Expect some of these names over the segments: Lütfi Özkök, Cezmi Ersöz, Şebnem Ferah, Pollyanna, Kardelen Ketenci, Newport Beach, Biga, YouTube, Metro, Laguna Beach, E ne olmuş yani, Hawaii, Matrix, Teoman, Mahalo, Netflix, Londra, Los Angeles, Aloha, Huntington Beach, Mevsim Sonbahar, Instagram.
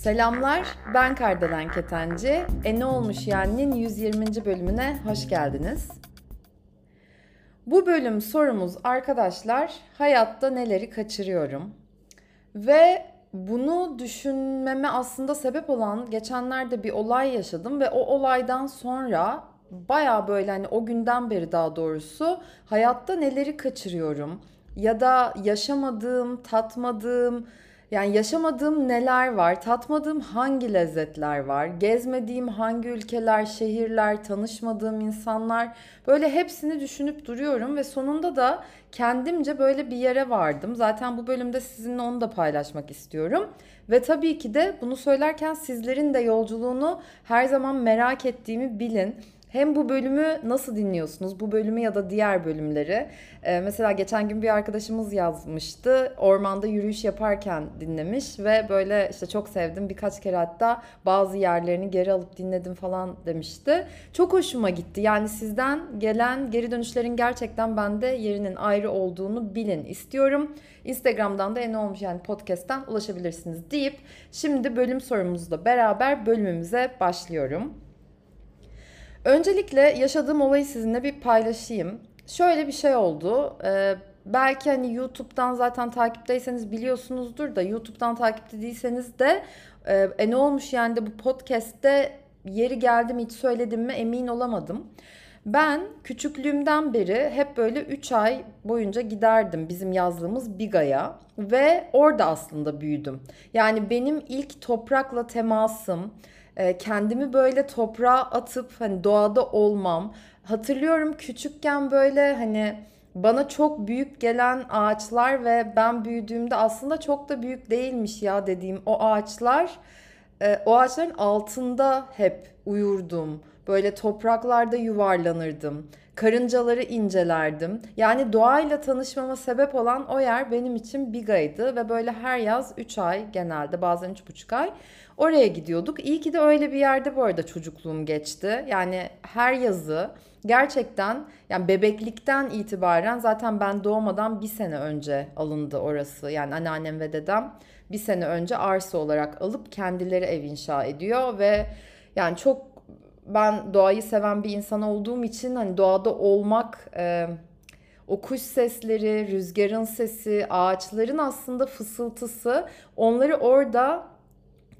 Selamlar, ben Kardelen Ketenci. E ne olmuş yani'nin 120. bölümüne hoş geldiniz. Bu bölüm sorumuz arkadaşlar, hayatta neleri kaçırıyorum? Ve bunu düşünmeme aslında sebep olan geçenlerde bir olay yaşadım ve o olaydan sonra bayağı böyle hani o günden beri daha doğrusu hayatta neleri kaçırıyorum ya da yaşamadığım, tatmadığım, yani yaşamadığım neler var, tatmadığım hangi lezzetler var, gezmediğim hangi ülkeler, şehirler, tanışmadığım insanlar, böyle hepsini düşünüp duruyorum ve sonunda da kendimce böyle bir yere vardım. Zaten bu bölümde sizinle onu da paylaşmak istiyorum. Ve tabii ki de bunu söylerken sizlerin de yolculuğunu her zaman merak ettiğimi bilin. Hem bu bölümü nasıl dinliyorsunuz? Bu bölümü ya da diğer bölümleri. Mesela geçen gün bir arkadaşımız yazmıştı. Ormanda yürüyüş yaparken dinlemiş ve böyle işte çok sevdim, birkaç kere hatta bazı yerlerini geri alıp dinledim falan demişti. Çok hoşuma gitti. Yani sizden gelen geri dönüşlerin gerçekten bende yerinin ayrı olduğunu bilin istiyorum. Instagram'dan da E ne olmuş yani podcast'ten ulaşabilirsiniz deyip şimdi bölüm sorumuzla beraber bölümümüze başlıyorum. Öncelikle yaşadığım olayı sizinle bir paylaşayım. Şöyle bir şey oldu. Belki hani YouTube'dan zaten takipteyseniz biliyorsunuzdur da YouTube'dan takipte değilseniz de ne olmuş yani de bu podcast'te yeri geldi mi hiç söyledim mi emin olamadım. Ben küçüklüğümden beri hep böyle 3 ay boyunca giderdim bizim yazlığımız Biga'ya ve orada aslında büyüdüm. Yani benim ilk toprakla temasım, kendimi böyle toprağa atıp hani doğada olmam. Hatırlıyorum küçükken böyle hani bana çok büyük gelen ağaçlar ve ben büyüdüğümde aslında çok da büyük değilmiş ya dediğim o ağaçlar, o ağaçların altında hep uyurdum. Böyle topraklarda yuvarlanırdım. Karıncaları incelerdim. Yani doğayla tanışmama sebep olan o yer benim için Biga'ydı ve böyle her yaz 3 ay genelde bazen 3,5 ay oraya gidiyorduk. İyi ki de öyle bir yerde bu arada çocukluğum geçti. Yani her yazı gerçekten yani bebeklikten itibaren zaten ben doğmadan bir sene önce alındı orası. Yani anneannem ve dedem bir sene önce arsa olarak alıp kendileri ev inşa ediyor ve yani çok ben doğayı seven bir insan olduğum için hani doğada olmak, o kuş sesleri, rüzgarın sesi, ağaçların aslında fısıltısı, onları orada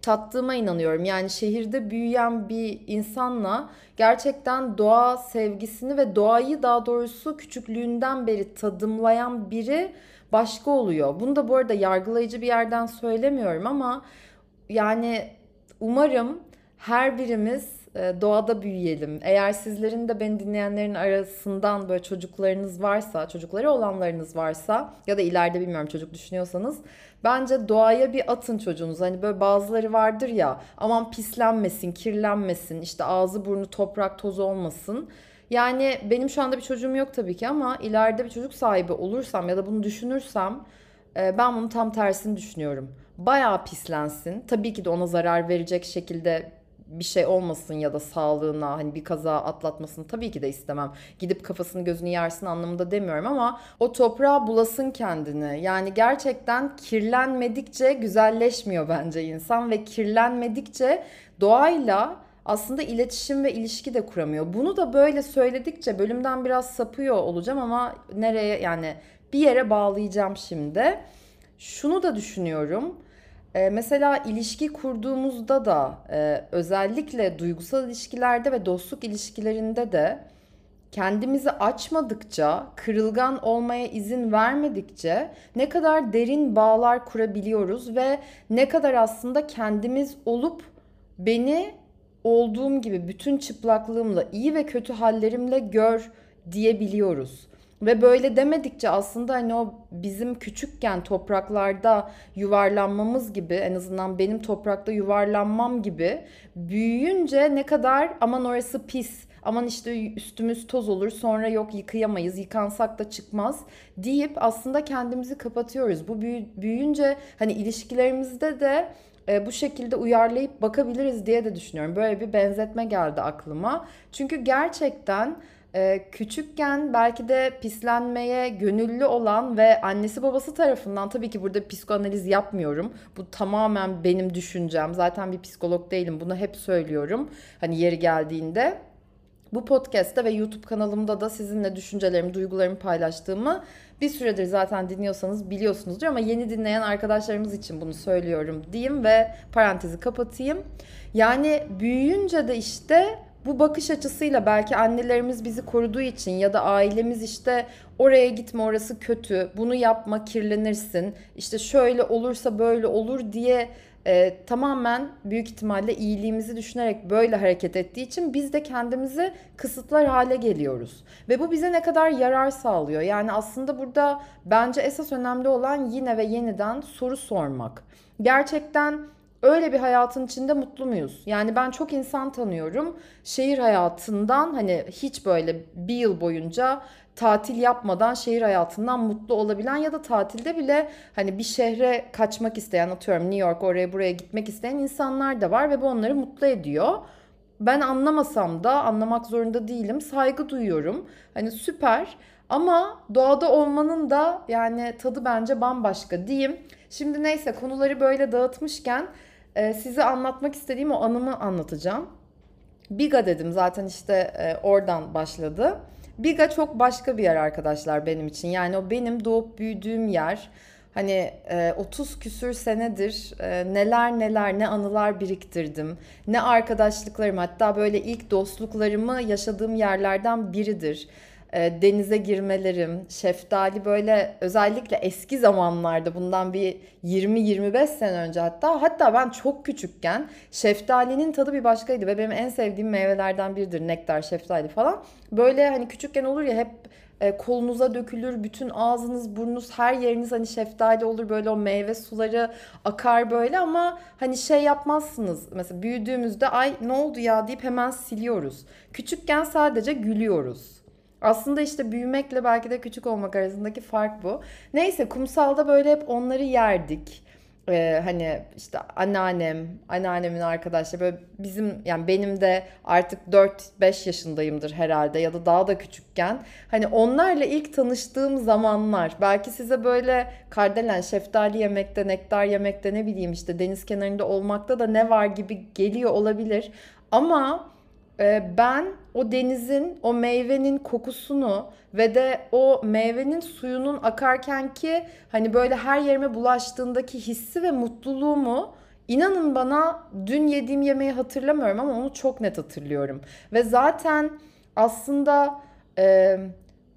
tattığıma inanıyorum. Yani şehirde büyüyen bir insanla gerçekten doğa sevgisini ve doğayı daha doğrusu küçüklüğünden beri tadımlayan biri başka oluyor. Bunu da bu arada yargılayıcı bir yerden söylemiyorum ama yani umarım her birimiz doğada büyüyelim. Eğer sizlerin de beni dinleyenlerin arasından böyle çocuklarınız varsa, çocukları olanlarınız varsa ya da ileride bilmiyorum çocuk düşünüyorsanız bence doğaya bir atın çocuğunuz. Hani böyle bazıları vardır ya aman pislenmesin, kirlenmesin, işte ağzı burnu toprak toz olmasın. Yani benim şu anda bir çocuğum yok tabii ki ama ileride bir çocuk sahibi olursam ya da bunu düşünürsem ben bunun tam tersini düşünüyorum. Bayağı pislensin. Tabii ki de ona zarar verecek şekilde bir şey olmasın ya da sağlığına hani bir kaza atlatmasını tabii ki de istemem. Gidip kafasını gözünü yersin anlamında demiyorum ama o toprağa bulasın kendini. Yani gerçekten kirlenmedikçe güzelleşmiyor bence insan ve kirlenmedikçe doğayla aslında iletişim ve ilişki de kuramıyor. Bunu da böyle söyledikçe bölümden biraz sapıyor olacağım ama nereye yani bir yere bağlayacağım şimdi. Şunu da düşünüyorum. Mesela ilişki kurduğumuzda da özellikle duygusal ilişkilerde ve dostluk ilişkilerinde de kendimizi açmadıkça, kırılgan olmaya izin vermedikçe ne kadar derin bağlar kurabiliyoruz ve ne kadar aslında kendimiz olup beni olduğum gibi bütün çıplaklığımla, iyi ve kötü hallerimle gör diyebiliyoruz. Ve böyle demedikçe aslında hani o bizim küçükken topraklarda yuvarlanmamız gibi en azından benim toprakta yuvarlanmam gibi büyüyünce ne kadar aman orası pis, aman işte üstümüz toz olur sonra yok yıkayamayız, yıkansak da çıkmaz deyip aslında kendimizi kapatıyoruz. Bu büyüyünce hani ilişkilerimizde de bu şekilde uyarlayıp bakabiliriz diye de düşünüyorum. Böyle bir benzetme geldi aklıma. Çünkü gerçekten Küçükken belki de pislenmeye gönüllü olan ve annesi babası tarafından, tabii ki burada psikoanaliz yapmıyorum. Bu tamamen benim düşüncem. Zaten bir psikolog değilim. Bunu hep söylüyorum. Hani yeri geldiğinde. Bu podcast'te ve YouTube kanalımda da sizinle düşüncelerimi, duygularımı paylaştığımı bir süredir zaten dinliyorsanız biliyorsunuzdur ama yeni dinleyen arkadaşlarımız için bunu söylüyorum diyeyim ve parantezi kapatayım. Yani büyüyünce de işte bu bakış açısıyla, belki annelerimiz bizi koruduğu için ya da ailemiz işte oraya gitme, orası kötü, bunu yapma, kirlenirsin, işte şöyle olursa böyle olur diye tamamen büyük ihtimalle iyiliğimizi düşünerek böyle hareket ettiği için biz de kendimizi kısıtlar hale geliyoruz. Ve bu bize ne kadar yarar sağlıyor? Yani aslında burada bence esas önemli olan yine ve yeniden soru sormak. Gerçekten öyle bir hayatın içinde mutlu muyuz? Yani ben çok insan tanıyorum. Şehir hayatından, hani hiç böyle bir yıl boyunca tatil yapmadan şehir hayatından mutlu olabilen ya da tatilde bile hani bir şehre kaçmak isteyen, atıyorum New York, oraya buraya gitmek isteyen insanlar da var ve bu onları mutlu ediyor. Ben anlamasam da, anlamak zorunda değilim. Saygı duyuyorum. Hani süper. Ama doğada olmanın da yani tadı bence bambaşka diyeyim. Şimdi neyse, konuları böyle dağıtmışken size anlatmak istediğim o anımı anlatacağım. Biga dedim zaten, işte oradan başladı. Biga çok başka bir yer arkadaşlar benim için. Yani o benim doğup büyüdüğüm yer. Hani 30 küsür senedir neler ne anılar biriktirdim. Ne arkadaşlıklarım, hatta böyle ilk dostluklarımı yaşadığım yerlerden biridir. Denize girmelerim, şeftali, böyle özellikle eski zamanlarda, bundan bir 20-25 sene önce hatta ben çok küçükken şeftalinin tadı bir başkaydı ve benim en sevdiğim meyvelerden biridir nektar, şeftali falan. Böyle hani küçükken olur ya, hep kolunuza dökülür, bütün ağzınız, burnunuz, her yeriniz hani şeftali olur, böyle o meyve suları akar böyle, ama hani şey yapmazsınız mesela, büyüdüğümüzde ay ne oldu ya deyip hemen siliyoruz. Küçükken sadece gülüyoruz. Aslında işte büyümekle belki de küçük olmak arasındaki fark bu. Neyse, kumsalda böyle hep onları yerdik. Hani işte anneannemin arkadaşları, böyle bizim, yani benim de artık 4-5 yaşındayımdır herhalde ya da daha da küçükken. Hani onlarla ilk tanıştığım zamanlar, belki size böyle kardelen, şeftali yemekte, nektar yemekte, ne bileyim işte deniz kenarında olmakta da ne var gibi geliyor olabilir. Ama ben o denizin, o meyvenin kokusunu ve de o meyvenin suyunun akarkenki hani böyle her yerime bulaştığındaki hissi ve mutluluğumu, inanın bana dün yediğim yemeği hatırlamıyorum ama onu çok net hatırlıyorum. Ve zaten aslında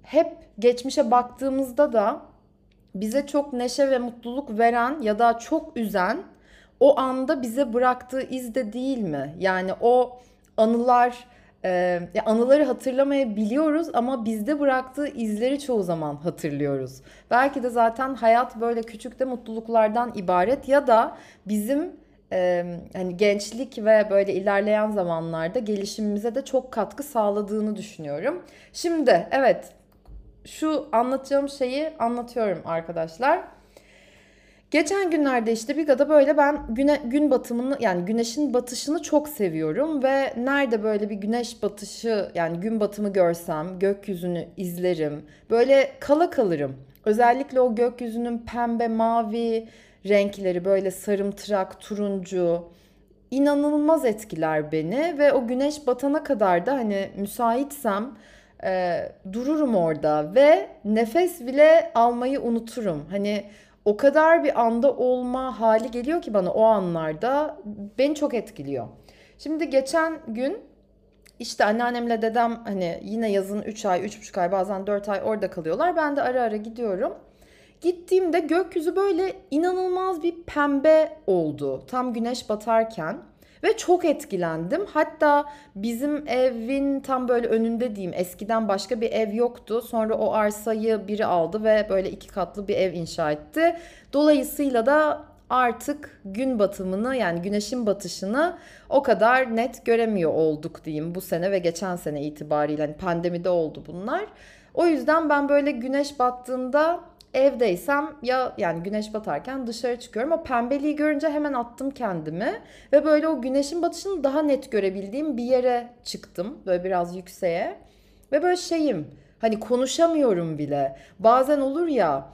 hep geçmişe baktığımızda da bize çok neşe ve mutluluk veren ya da çok üzen, o anda bize bıraktığı iz de değil mi? Yani o anılar, anıları hatırlamayabiliyoruz ama bizde bıraktığı izleri çoğu zaman hatırlıyoruz. Belki de zaten hayat böyle küçük de mutluluklardan ibaret ya da bizim hani gençlik ve böyle ilerleyen zamanlarda gelişimimize de çok katkı sağladığını düşünüyorum. Şimdi evet, şu anlatacağım şeyi anlatıyorum arkadaşlar. Geçen günlerde işte Biga'da böyle ben gün batımını, yani güneşin batışını çok seviyorum ve nerede böyle bir güneş batışı, yani gün batımı görsem gökyüzünü izlerim. Böyle kala kalırım. Özellikle o gökyüzünün pembe, mavi renkleri, böyle sarımtırak, turuncu, inanılmaz etkiler beni ve o güneş batana kadar da hani müsaitsem dururum orada ve nefes bile almayı unuturum. Hani o kadar bir anda olma hali geliyor ki bana, o anlarda beni çok etkiliyor. Şimdi geçen gün işte anneannemle dedem hani yine yazın 3 ay, 3,5 ay, bazen 4 ay orada kalıyorlar. Ben de ara ara gidiyorum. Gittiğimde gökyüzü böyle inanılmaz bir pembe oldu tam güneş batarken. Ve çok etkilendim. Hatta bizim evin tam böyle önünde diyeyim, eskiden başka bir ev yoktu. Sonra o arsayı biri aldı ve böyle 2 katlı bir ev inşa etti. Dolayısıyla da artık gün batımını, yani güneşin batışını o kadar net göremiyor olduk diyeyim bu sene ve geçen sene itibariyle. Yani pandemide oldu bunlar. O yüzden ben böyle güneş battığında evdeysem ya, yani güneş batarken dışarı çıkıyorum. O pembeliği görünce hemen attım kendimi ve böyle o güneşin batışını daha net görebildiğim bir yere çıktım. Böyle biraz yükseğe. Ve böyle şeyim, hani konuşamıyorum bile. Bazen olur ya,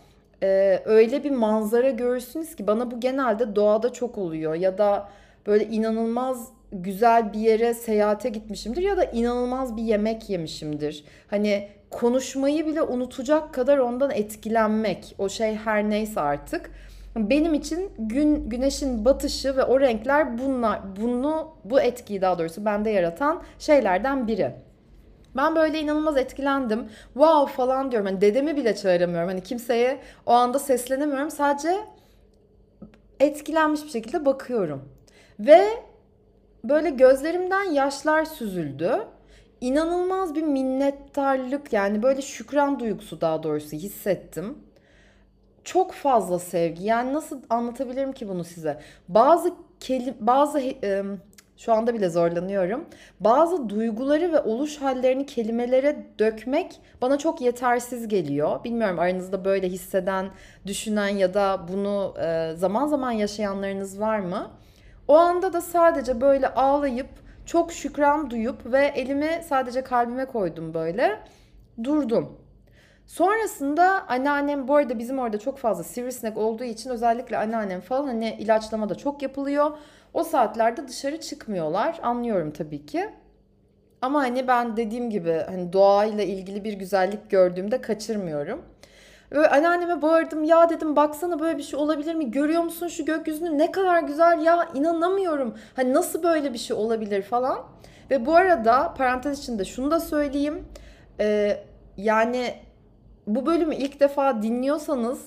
öyle bir manzara görürsünüz ki, bana bu genelde doğada çok oluyor. Ya da böyle inanılmaz güzel bir yere seyahate gitmişimdir ya da inanılmaz bir yemek yemişimdir. Hani konuşmayı bile unutacak kadar ondan etkilenmek, o şey her neyse artık. Benim için güneşin batışı ve o renkler bu etkiyi daha doğrusu bende yaratan şeylerden biri. Ben böyle inanılmaz etkilendim. Wow falan diyorum. Hani dedemi bile çağıramıyorum. Hani kimseye o anda seslenemiyorum. Sadece etkilenmiş bir şekilde bakıyorum. Ve böyle gözlerimden yaşlar süzüldü. İnanılmaz bir minnettarlık, yani böyle şükran duygusu daha doğrusu hissettim. Çok fazla sevgi. Yani nasıl anlatabilirim ki bunu size? Şu anda bile zorlanıyorum. Bazı duyguları ve oluş hallerini kelimelere dökmek bana çok yetersiz geliyor. Bilmiyorum, aranızda böyle hisseden, düşünen ya da bunu zaman zaman yaşayanlarınız var mı? O anda da sadece böyle ağlayıp, çok şükran duyup ve elimi sadece kalbime koydum böyle. Durdum. Sonrasında anneannem, bu arada bizim orada çok fazla sivrisinek olduğu için özellikle anneannem falan hani ilaçlama da çok yapılıyor. O saatlerde dışarı çıkmıyorlar. Anlıyorum tabii ki. Ama hani ben dediğim gibi hani doğayla ilgili bir güzellik gördüğümde kaçırmıyorum. Böyle anneanneme bağırdım, ya dedim baksana böyle bir şey olabilir mi? Görüyor musun şu gökyüzünü? Ne kadar güzel ya, inanamıyorum. Hani nasıl böyle bir şey olabilir falan. Ve bu arada parantez içinde şunu da söyleyeyim. Yani bu bölümü ilk defa dinliyorsanız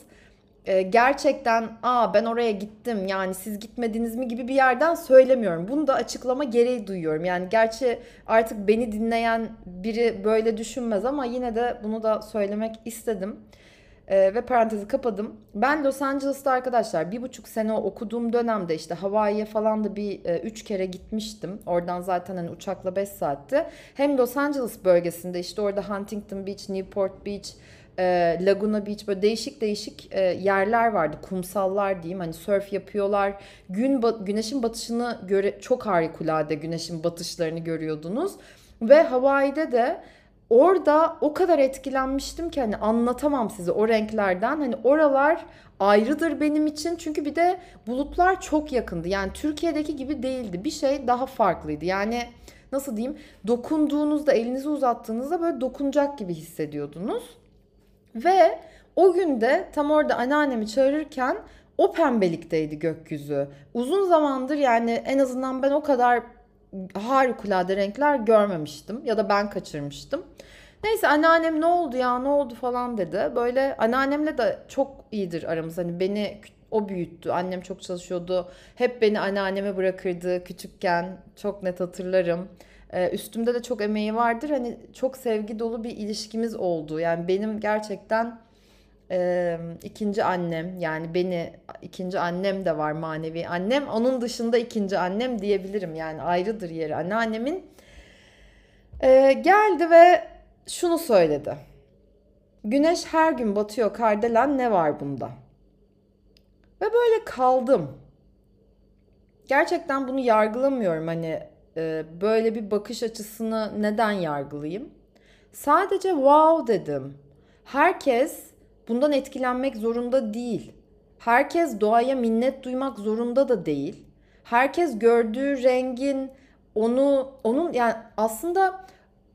gerçekten ben oraya gittim yani siz gitmediniz mi gibi bir yerden söylemiyorum. Bunu da açıklama gereği duyuyorum. Yani gerçi artık beni dinleyen biri böyle düşünmez ama yine de bunu da söylemek istedim. Ve parantezi kapadım. Ben Los Angeles'ta arkadaşlar 1,5 sene okuduğum dönemde işte Hawaii'ye falan da bir 3 kere gitmiştim. Oradan zaten hani uçakla 5 saatti. Hem Los Angeles bölgesinde işte orada Huntington Beach, Newport Beach, Laguna Beach, böyle değişik yerler vardı. Kumsallar diyeyim, hani surf yapıyorlar. Güneşin batışını çok harikulade güneşin batışlarını görüyordunuz. Ve Hawaii'de de orada o kadar etkilenmiştim ki hani anlatamam size o renklerden. Hani oralar ayrıdır benim için. Çünkü bir de bulutlar çok yakındı. Yani Türkiye'deki gibi değildi. Bir şey daha farklıydı. Yani nasıl diyeyim? Dokunduğunuzda, elinizi uzattığınızda böyle dokunacak gibi hissediyordunuz. Ve o gün de tam orada anneannemi çağırırken o pembelikteydi gökyüzü. Uzun zamandır yani en azından ben o kadar harikulade renkler görmemiştim ya da ben kaçırmıştım. Neyse anneannem ne oldu ya ne oldu falan dedi. Böyle anneannemle de çok iyidir aramız. Hani beni o büyüttü. Annem çok çalışıyordu. Hep beni anneanneme bırakırdı küçükken. Çok net hatırlarım. Üstümde de çok emeği vardır. Hani çok sevgi dolu bir ilişkimiz oldu. Yani benim gerçekten ikinci annem, yani beni ikinci annem de var, manevi annem. Onun dışında ikinci annem diyebilirim. Yani ayrıdır yeri anneannemin. Geldi ve şunu söyledi. Güneş her gün batıyor Kardelen, ne var bunda? Ve böyle kaldım. Gerçekten bunu yargılamıyorum hani. Böyle bir bakış açısını neden yargılayayım? Sadece wow dedim. Herkes bundan etkilenmek zorunda değil. Herkes doğaya minnet duymak zorunda da değil. Herkes gördüğü rengin onun yani aslında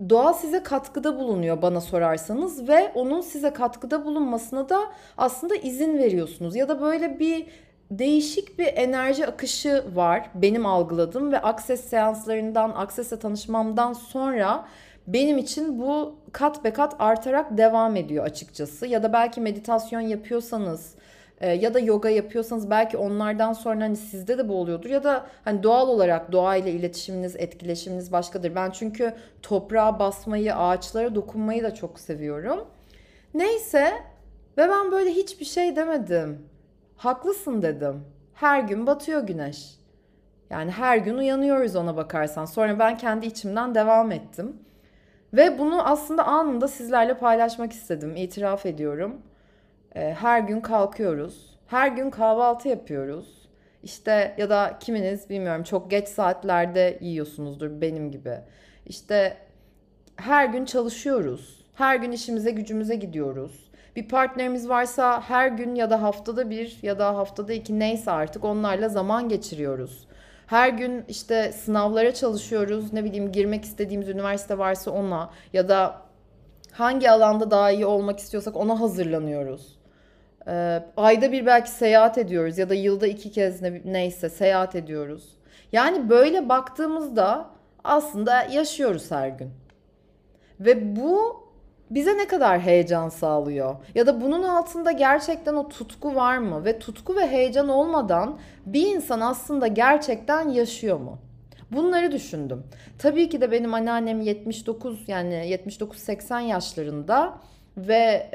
doğa size katkıda bulunuyor bana sorarsanız ve onun size katkıda bulunmasına da aslında izin veriyorsunuz ya da böyle bir değişik bir enerji akışı var benim algıladığım ve Access seanslarından, Access'le tanışmamdan sonra benim için bu kat be kat artarak devam ediyor açıkçası. Ya da belki meditasyon yapıyorsanız ya da yoga yapıyorsanız belki onlardan sonra hani sizde de bu oluyordur ya da hani doğal olarak doğayla iletişiminiz, etkileşiminiz başkadır. Ben çünkü toprağa basmayı, ağaçlara dokunmayı da çok seviyorum. Neyse ve ben böyle hiçbir şey demedim. Haklısın dedim. Her gün batıyor güneş. Yani her gün uyanıyoruz ona bakarsan. Sonra ben kendi içimden devam ettim. Ve bunu aslında anında sizlerle paylaşmak istedim. İtiraf ediyorum. Her gün kalkıyoruz. Her gün kahvaltı yapıyoruz. İşte ya da kiminiz bilmiyorum çok geç saatlerde yiyorsunuzdur benim gibi. İşte her gün çalışıyoruz. Her gün işimize gücümüze gidiyoruz. Bir partnerimiz varsa her gün ya da haftada bir ya da haftada iki neyse artık onlarla zaman geçiriyoruz. Her gün işte sınavlara çalışıyoruz. Ne bileyim girmek istediğimiz üniversite varsa ona ya da hangi alanda daha iyi olmak istiyorsak ona hazırlanıyoruz. Ayda bir belki seyahat ediyoruz ya da yılda 2 kez neyse seyahat ediyoruz. Yani böyle baktığımızda aslında yaşıyoruz her gün. Ve bu bize ne kadar heyecan sağlıyor? Ya da bunun altında gerçekten o tutku var mı? Ve tutku ve heyecan olmadan bir insan aslında gerçekten yaşıyor mu? Bunları düşündüm. Tabii ki de benim anneannem 79 yani 79-80 yaşlarında ve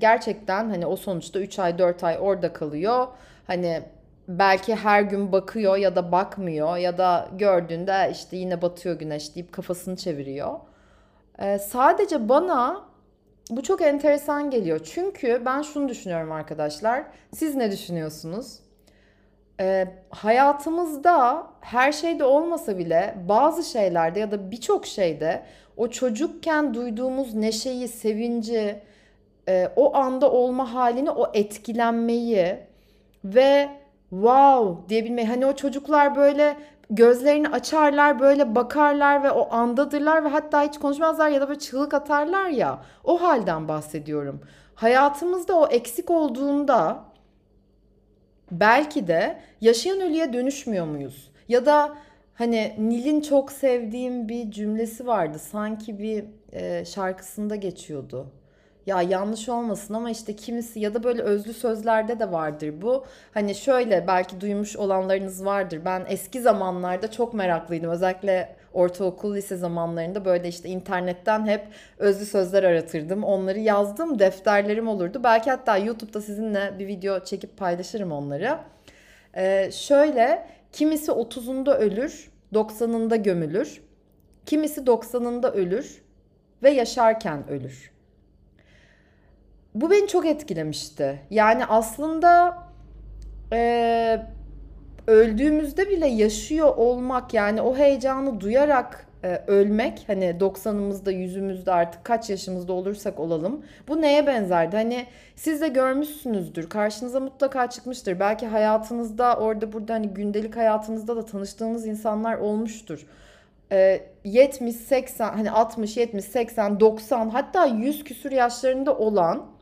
gerçekten hani o sonuçta 3 ay 4 ay orada kalıyor. Hani belki her gün bakıyor ya da bakmıyor ya da gördüğünde işte yine batıyor güneş deyip kafasını çeviriyor. Sadece bana bu çok enteresan geliyor. Çünkü ben şunu düşünüyorum arkadaşlar. Siz ne düşünüyorsunuz? Hayatımızda her şeyde olmasa bile bazı şeylerde ya da birçok şeyde o çocukken duyduğumuz neşeyi, sevinci, o anda olma halini, o etkilenmeyi ve wow diyebilmeyi. Hani o çocuklar böyle gözlerini açarlar, böyle bakarlar ve o andadırlar ve hatta hiç konuşmazlar ya da böyle çığlık atarlar ya. O halden bahsediyorum. Hayatımızda o eksik olduğunda belki de yaşayan ölüye dönüşmüyor muyuz? Ya da hani Nil'in çok sevdiğim bir cümlesi vardı. Sanki bir şarkısında geçiyordu. Ya yanlış olmasın ama işte kimisi ya da böyle özlü sözlerde de vardır bu. Hani şöyle belki duymuş olanlarınız vardır. Ben eski zamanlarda çok meraklıydım. Özellikle ortaokul, lise zamanlarında böyle işte internetten hep özlü sözler aratırdım. Onları yazdım, defterlerim olurdu. Belki hatta YouTube'da sizinle bir video çekip paylaşırım onları. Şöyle kimisi 30'unda ölür, 90'ında gömülür. Kimisi 90'ında ölür ve yaşarken ölür. Bu beni çok etkilemişti. Yani aslında öldüğümüzde bile yaşıyor olmak, yani o heyecanı duyarak ölmek, hani 90'ımızda 100'ümüzde artık kaç yaşımızda olursak olalım, bu neye benzerdi? Hani siz de görmüşsünüzdür, karşınıza mutlaka çıkmıştır. Belki hayatınızda orada burada hani gündelik hayatınızda da tanıştığınız insanlar olmuştur. 70, 80, hani 60, 70, 80, 90 hatta 100 küsur yaşlarında olan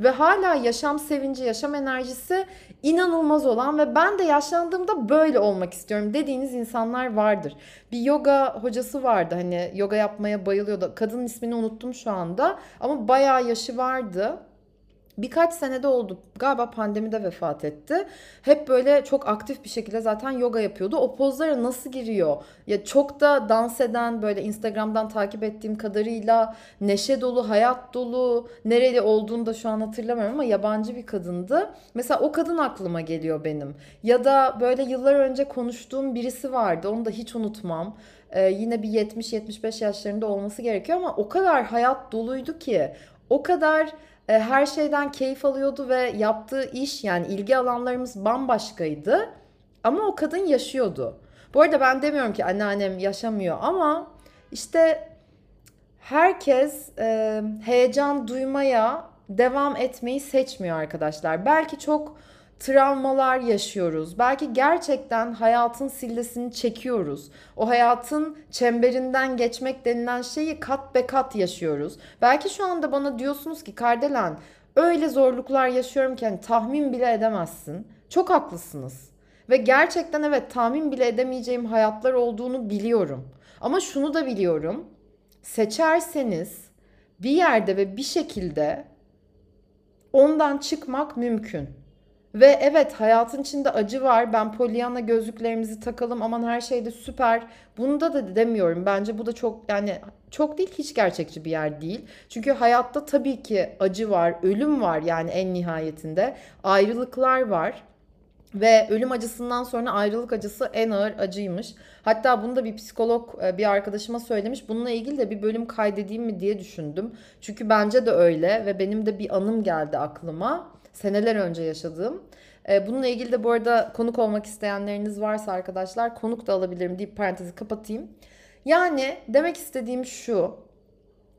ve hala yaşam sevinci, yaşam enerjisi inanılmaz olan ve ben de yaşlandığımda böyle olmak istiyorum dediğiniz insanlar vardır. Bir yoga hocası vardı, hani yoga yapmaya bayılıyordu. Kadının ismini unuttum şu anda ama bayağı yaşı vardı. Birkaç senede oldu galiba, pandemide vefat etti. Hep böyle çok aktif bir şekilde zaten yoga yapıyordu. O pozlara nasıl giriyor? Ya çok da dans eden, böyle Instagram'dan takip ettiğim kadarıyla neşe dolu, hayat dolu, nereli olduğunu da şu an hatırlamıyorum ama yabancı bir kadındı. Mesela o kadın aklıma geliyor benim. Ya da böyle yıllar önce konuştuğum birisi vardı, onu da hiç unutmam. Yine bir 70-75 yaşlarında olması gerekiyor ama o kadar hayat doluydu ki, o kadar her şeyden keyif alıyordu ve yaptığı iş, yani ilgi alanlarımız bambaşkaydı ama o kadın yaşıyordu. Bu arada ben demiyorum ki anneannem yaşamıyor ama işte herkes heyecan duymaya devam etmeyi seçmiyor arkadaşlar. Belki çok travmalar yaşıyoruz. Belki gerçekten hayatın sillesini çekiyoruz. O hayatın çemberinden geçmek denilen şeyi kat be kat yaşıyoruz. Belki şu anda bana diyorsunuz ki Kardelen, öyle zorluklar yaşıyorum ki hani tahmin bile edemezsin. Çok haklısınız. Ve gerçekten evet, tahmin bile edemeyeceğim hayatlar olduğunu biliyorum. Ama şunu da biliyorum. Seçerseniz bir yerde ve bir şekilde ondan çıkmak mümkün. Ve evet, hayatın içinde acı var. Ben Pollyanna gözlüklerimizi takalım, aman her şey de süper. Bunda da demiyorum. Bence bu da çok, yani çok değil, hiç gerçekçi bir yer değil. Çünkü hayatta tabii ki acı var, ölüm var, yani en nihayetinde. Ayrılıklar var. Ve ölüm acısından sonra ayrılık acısı en ağır acıymış. Hatta bunu da bir psikolog bir arkadaşıma söylemiş. Bununla ilgili de bir bölüm kaydedeyim mi diye düşündüm. Çünkü bence de öyle ve benim de bir anım geldi aklıma. Seneler önce yaşadığım. Bununla ilgili de bu arada konuk olmak isteyenleriniz varsa arkadaşlar, konuk da alabilirim deyip parantezi kapatayım. Yani demek istediğim şu.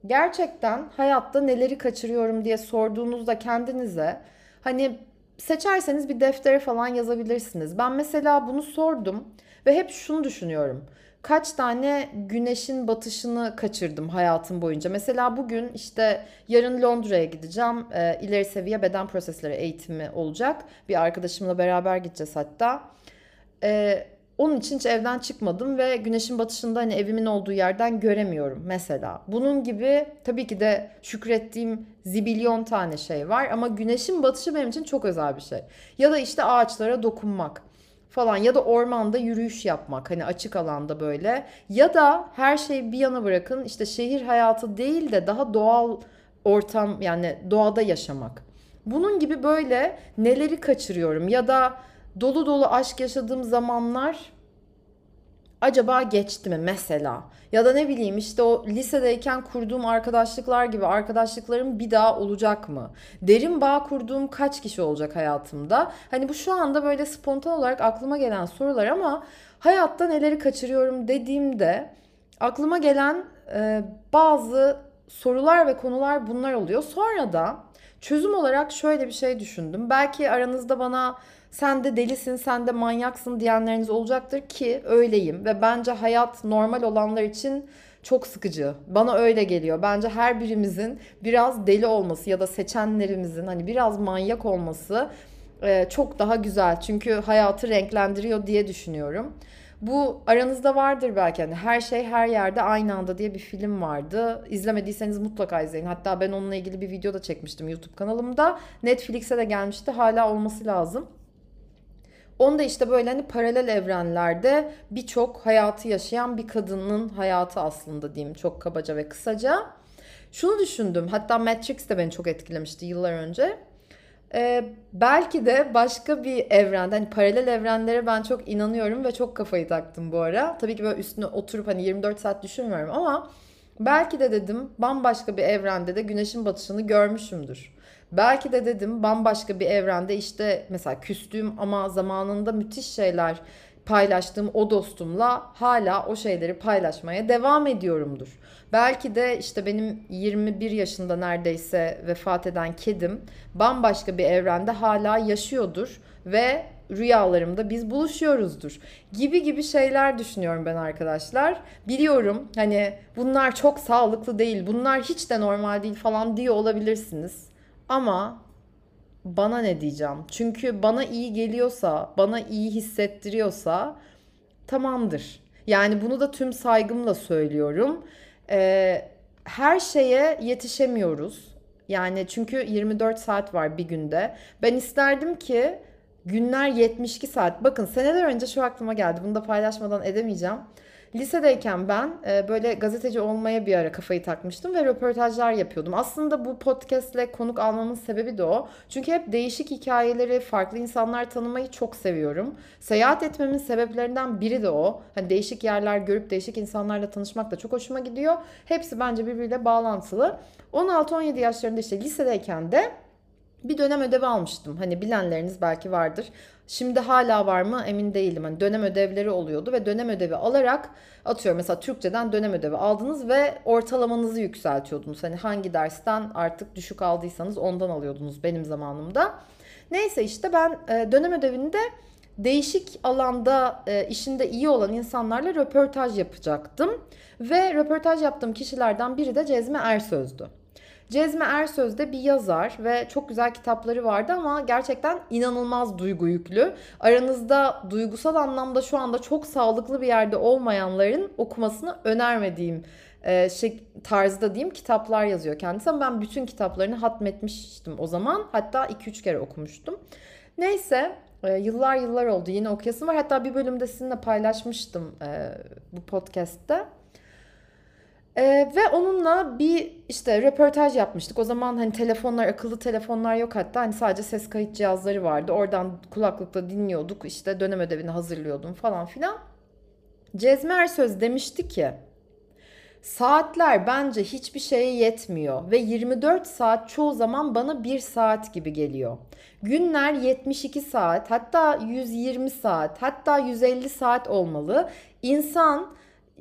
gerçekten hayatta neleri kaçırıyorum diye sorduğunuzda kendinize, hani seçerseniz bir deftere falan yazabilirsiniz. Ben mesela bunu sordum ve hep şunu düşünüyorum. Kaç tane güneşin batışını kaçırdım hayatım boyunca. Mesela bugün işte yarın Londra'ya gideceğim. İleri seviye beden prosesleri eğitimi olacak. Bir arkadaşımla beraber gideceğiz hatta. Onun için hiç evden çıkmadım ve güneşin batışında hani evimin olduğu yerden göremiyorum mesela. Bunun gibi tabii ki de şükrettiğim zibilyon tane şey var ama güneşin batışı benim için çok özel bir şey. Ya da işte ağaçlara dokunmak falan ya da ormanda yürüyüş yapmak, hani açık alanda böyle, ya da her şeyi bir yana bırakın işte şehir hayatı değil de daha doğal ortam, yani doğada yaşamak. Bunun gibi böyle neleri kaçırıyorum ya da dolu dolu aşk yaşadığım zamanlar acaba geçti mi mesela? Ya da ne bileyim işte o lisedeyken kurduğum arkadaşlıklar gibi arkadaşlıklarım bir daha olacak mı? Derin bağ kurduğum kaç kişi olacak hayatımda? Hani bu şu anda böyle spontan olarak aklıma gelen sorular ama hayatta neleri kaçırıyorum dediğimde aklıma gelen bazı sorular ve konular bunlar oluyor. Sonra da çözüm olarak şöyle bir şey düşündüm. Belki aranızda bana sen de delisin, sen de manyaksın diyenleriniz olacaktır ki öyleyim. Ve bence hayat normal olanlar için çok sıkıcı. Bana öyle geliyor. Bence her birimizin biraz deli olması ya da seçenlerimizin hani biraz manyak olması çok daha güzel. Çünkü hayatı renklendiriyor diye düşünüyorum. Bu aranızda vardır belki. Yani Her Şey Her Yerde Aynı Anda diye bir film vardı. İzlemediyseniz mutlaka izleyin. Hatta ben onunla ilgili bir video da çekmiştim YouTube kanalımda. Netflix'e de gelmişti. Hala olması lazım. Onda işte böyle hani paralel evrenlerde birçok hayatı yaşayan bir kadının hayatı aslında diyeyim çok kabaca ve kısaca. Şunu düşündüm, hatta Matrix de beni çok etkilemişti yıllar önce. Belki de başka bir evrende, hani paralel evrenlere ben çok inanıyorum ve çok kafayı taktım bu ara. Tabii ki böyle üstüne oturup hani 24 saat düşünmüyorum ama belki de dedim bambaşka bir evrende de güneşin batışını görmüşümdür. Belki de dedim bambaşka bir evrende işte mesela küstüğüm ama zamanında müthiş şeyler paylaştığım o dostumla hala o şeyleri paylaşmaya devam ediyorumdur. Belki de işte benim 21 yaşında neredeyse vefat eden kedim bambaşka bir evrende hala yaşıyordur ve rüyalarımda biz buluşuyoruzdur gibi gibi şeyler düşünüyorum ben arkadaşlar. Biliyorum hani bunlar çok sağlıklı değil, bunlar hiç de normal değil falan diyor olabilirsiniz. Ama bana ne diyeceğim? Çünkü bana iyi geliyorsa, bana iyi hissettiriyorsa tamamdır. Yani bunu da tüm saygımla söylüyorum. Her şeye yetişemiyoruz. Yani çünkü 24 saat var bir günde. Ben isterdim ki günler 72 saat. Bakın seneler önce şu aklıma geldi. Bunu da paylaşmadan edemeyeceğim. Lisedeyken ben böyle gazeteci olmaya bir ara kafayı takmıştım ve röportajlar yapıyordum. Aslında bu podcast'le konuk almamın sebebi de o. Çünkü hep değişik hikayeleri, farklı insanlar tanımayı çok seviyorum. Seyahat etmemin sebeplerinden biri de o. Hani değişik yerler görüp değişik insanlarla tanışmak da çok hoşuma gidiyor. Hepsi bence birbiriyle bağlantılı. 16-17 yaşlarında işte lisedeyken de bir dönem ödevi almıştım. Hani bilenleriniz belki vardır. Şimdi hala var mı emin değilim. Hani dönem ödevleri oluyordu ve dönem ödevi alarak atıyorum mesela Türkçeden dönem ödevi aldınız ve ortalamanızı yükseltiyordunuz. Hani hangi dersten artık düşük aldıysanız ondan alıyordunuz benim zamanımda. Neyse işte ben dönem ödevinde değişik alanda işinde iyi olan insanlarla röportaj yapacaktım. Ve röportaj yaptığım kişilerden biri de Cezmi Ersöz'dü. Cezmi Ersöz de bir yazar ve çok güzel kitapları vardı ama gerçekten inanılmaz duygu yüklü. Aranızda duygusal anlamda şu anda çok sağlıklı bir yerde olmayanların okumasını önermediğim tarzda diyeyim kitaplar yazıyor kendisi. Ama ben bütün kitaplarını hatmetmiştim o zaman. Hatta 2-3 kere okumuştum. Neyse yıllar oldu, yine okuyasım var. Hatta bir bölümde sizinle paylaşmıştım bu podcast'te. Ve onunla bir işte röportaj yapmıştık. O zaman hani telefonlar, akıllı telefonlar yok hatta. Hani sadece ses kayıt cihazları vardı. Oradan kulaklıkla dinliyorduk. İşte dönem ödevini hazırlıyordum falan filan. Cezmi Ersöz demişti ki saatler bence hiçbir şeye yetmiyor ve 24 saat çoğu zaman bana 1 saat gibi geliyor. Günler 72 saat, hatta 120 saat, hatta 150 saat olmalı. İnsan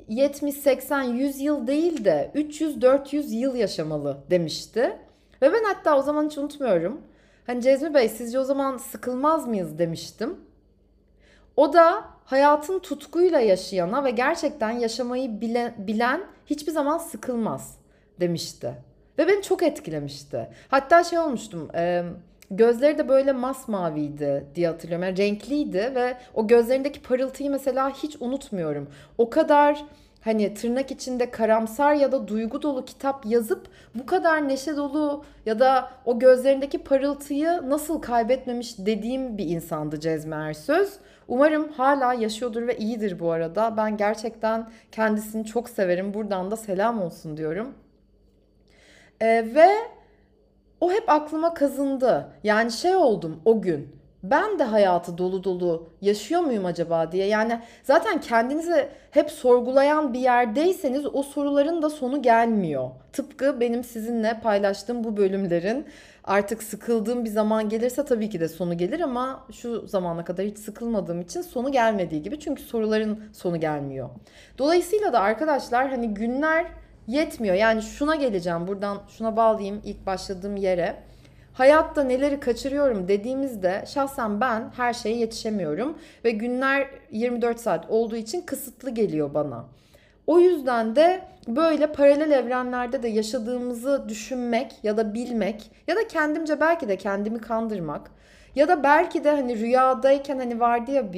70, 80, 100 yıl değil de 300, 400 yıl yaşamalı demişti. Ve ben hatta o zaman hiç unutmuyorum. Hani Cezmi Bey sizce o zaman sıkılmaz mıyız demiştim. O da hayatın tutkuyla yaşayana ve gerçekten yaşamayı bilen hiçbir zaman sıkılmaz demişti. Ve beni çok etkilemişti. Hatta şey olmuştum, gözleri de böyle masmaviydi diye hatırlıyorum. Yani renkliydi ve o gözlerindeki parıltıyı mesela hiç unutmuyorum. O kadar hani tırnak içinde karamsar ya da duygu dolu kitap yazıp bu kadar neşe dolu ya da o gözlerindeki parıltıyı nasıl kaybetmemiş dediğim bir insandı Cezmi Ersöz. Umarım hala yaşıyordur ve iyidir bu arada. Ben gerçekten kendisini çok severim. Buradan da selam olsun diyorum. Ve o hep aklıma kazındı. Yani şey oldum o gün. Ben de hayatı dolu dolu yaşıyor muyum acaba diye. Yani zaten kendinizi hep sorgulayan bir yerdeyseniz o soruların da sonu gelmiyor. Tıpkı benim sizinle paylaştığım bu bölümlerin artık sıkıldığım bir zaman gelirse tabii ki de sonu gelir ama şu zamana kadar hiç sıkılmadığım için sonu gelmediği gibi. Çünkü soruların sonu gelmiyor. Dolayısıyla da arkadaşlar hani günler yetmiyor. Yani şuna geleceğim, buradan şuna bağlayayım ilk başladığım yere. Hayatta neleri kaçırıyorum dediğimizde şahsen ben her şeye yetişemiyorum ve günler 24 saat olduğu için kısıtlı geliyor bana. O yüzden de böyle paralel evrenlerde de yaşadığımızı düşünmek ya da bilmek ya da kendimce belki de kendimi kandırmak ya da belki de hani rüyadayken hani vardı ya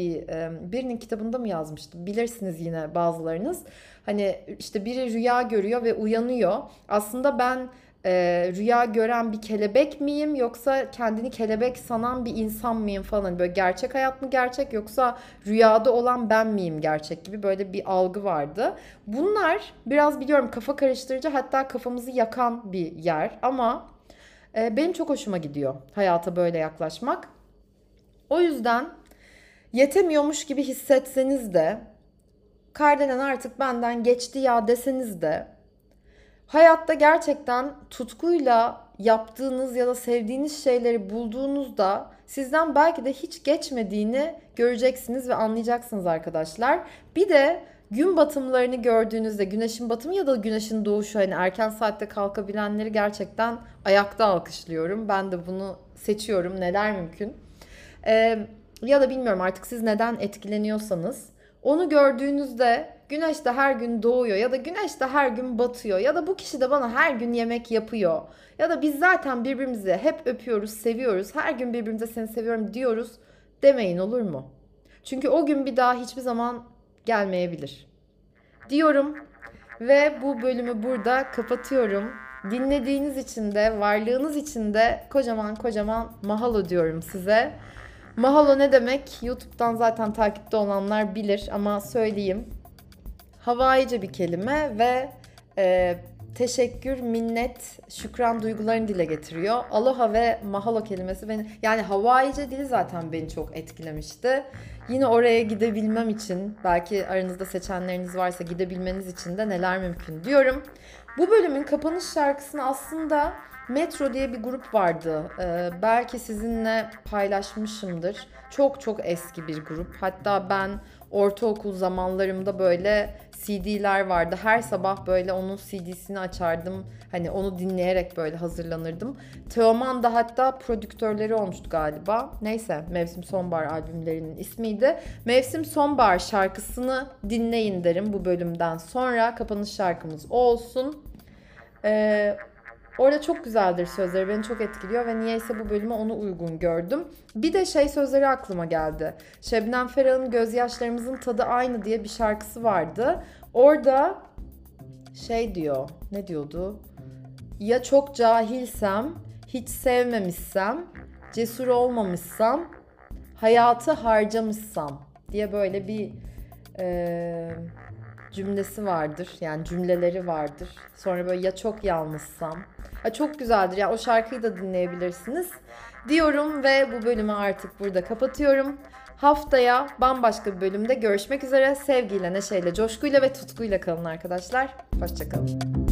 birinin kitabında mı yazmıştı bilirsiniz yine bazılarınız. Hani işte biri rüya görüyor ve uyanıyor. Aslında ben rüya gören bir kelebek miyim yoksa kendini kelebek sanan bir insan mıyım falan, böyle gerçek hayat mı gerçek yoksa rüyada olan ben miyim gerçek gibi böyle bir algı vardı. Bunlar biraz biliyorum kafa karıştırıcı, hatta kafamızı yakan bir yer ama benim çok hoşuma gidiyor hayata böyle yaklaşmak. O yüzden yetemiyormuş gibi hissetseniz de, Kardelen artık benden geçti ya deseniz de, hayatta gerçekten tutkuyla yaptığınız ya da sevdiğiniz şeyleri bulduğunuzda sizden belki de hiç geçmediğini göreceksiniz ve anlayacaksınız arkadaşlar. Bir de gün batımlarını gördüğünüzde, güneşin batımı ya da güneşin doğuşu, hani erken saatte kalkabilenleri gerçekten ayakta alkışlıyorum. Ben de bunu seçiyorum, neler mümkün. Ya da bilmiyorum artık siz neden etkileniyorsanız. Onu gördüğünüzde güneş de her gün doğuyor ya da güneş de her gün batıyor ya da bu kişi de bana her gün yemek yapıyor. Ya da biz zaten birbirimizi hep öpüyoruz, seviyoruz, her gün birbirimize seni seviyorum diyoruz demeyin, olur mu? Çünkü o gün bir daha hiçbir zaman gelmeyebilir diyorum ve bu bölümü burada kapatıyorum. Dinlediğiniz için de, varlığınız için de kocaman kocaman mahalo diyorum size. Mahalo ne demek? YouTube'dan zaten takipte olanlar bilir ama söyleyeyim. Hawaiice bir kelime ve teşekkür, minnet, şükran duygularını dile getiriyor. Aloha ve mahalo kelimesi beni, yani Hawaiice dili zaten beni çok etkilemişti. Yine oraya gidebilmem için, belki aranızda seçenleriniz varsa gidebilmeniz için de neler mümkün diyorum. Bu bölümün kapanış şarkısını aslında Metro diye bir grup vardı. Belki sizinle paylaşmışımdır. Çok çok eski bir grup. Hatta ben ortaokul zamanlarımda böyle CD'ler vardı. Her sabah böyle onun CD'sini açardım. Hani onu dinleyerek böyle hazırlanırdım. Teoman da hatta prodüktörleri olmuştu galiba. Neyse, Mevsim Sonbahar albümlerinin ismiydi. Mevsim Sonbahar şarkısını dinleyin derim bu bölümden sonra. Kapanış şarkımız o olsun. Orada çok güzeldir sözleri, beni çok etkiliyor ve niyeyse bu bölüme onu uygun gördüm. Bir de şey sözleri aklıma geldi. Şebnem Ferah'ın Gözyaşlarımızın Tadı Aynı diye bir şarkısı vardı. Orada şey diyor, ne diyordu? Ya çok cahilsem, hiç sevmemişsem, cesur olmamışsam, hayatı harcamışsam diye böyle bir cümlesi vardır. Yani cümleleri vardır. Sonra böyle ya çok yalnızsam. Çok güzeldir. Yani o şarkıyı da dinleyebilirsiniz diyorum ve bu bölümü artık burada kapatıyorum. Haftaya bambaşka bir bölümde görüşmek üzere. Sevgiyle, neşeyle, coşkuyla ve tutkuyla kalın arkadaşlar. Hoşça kalın.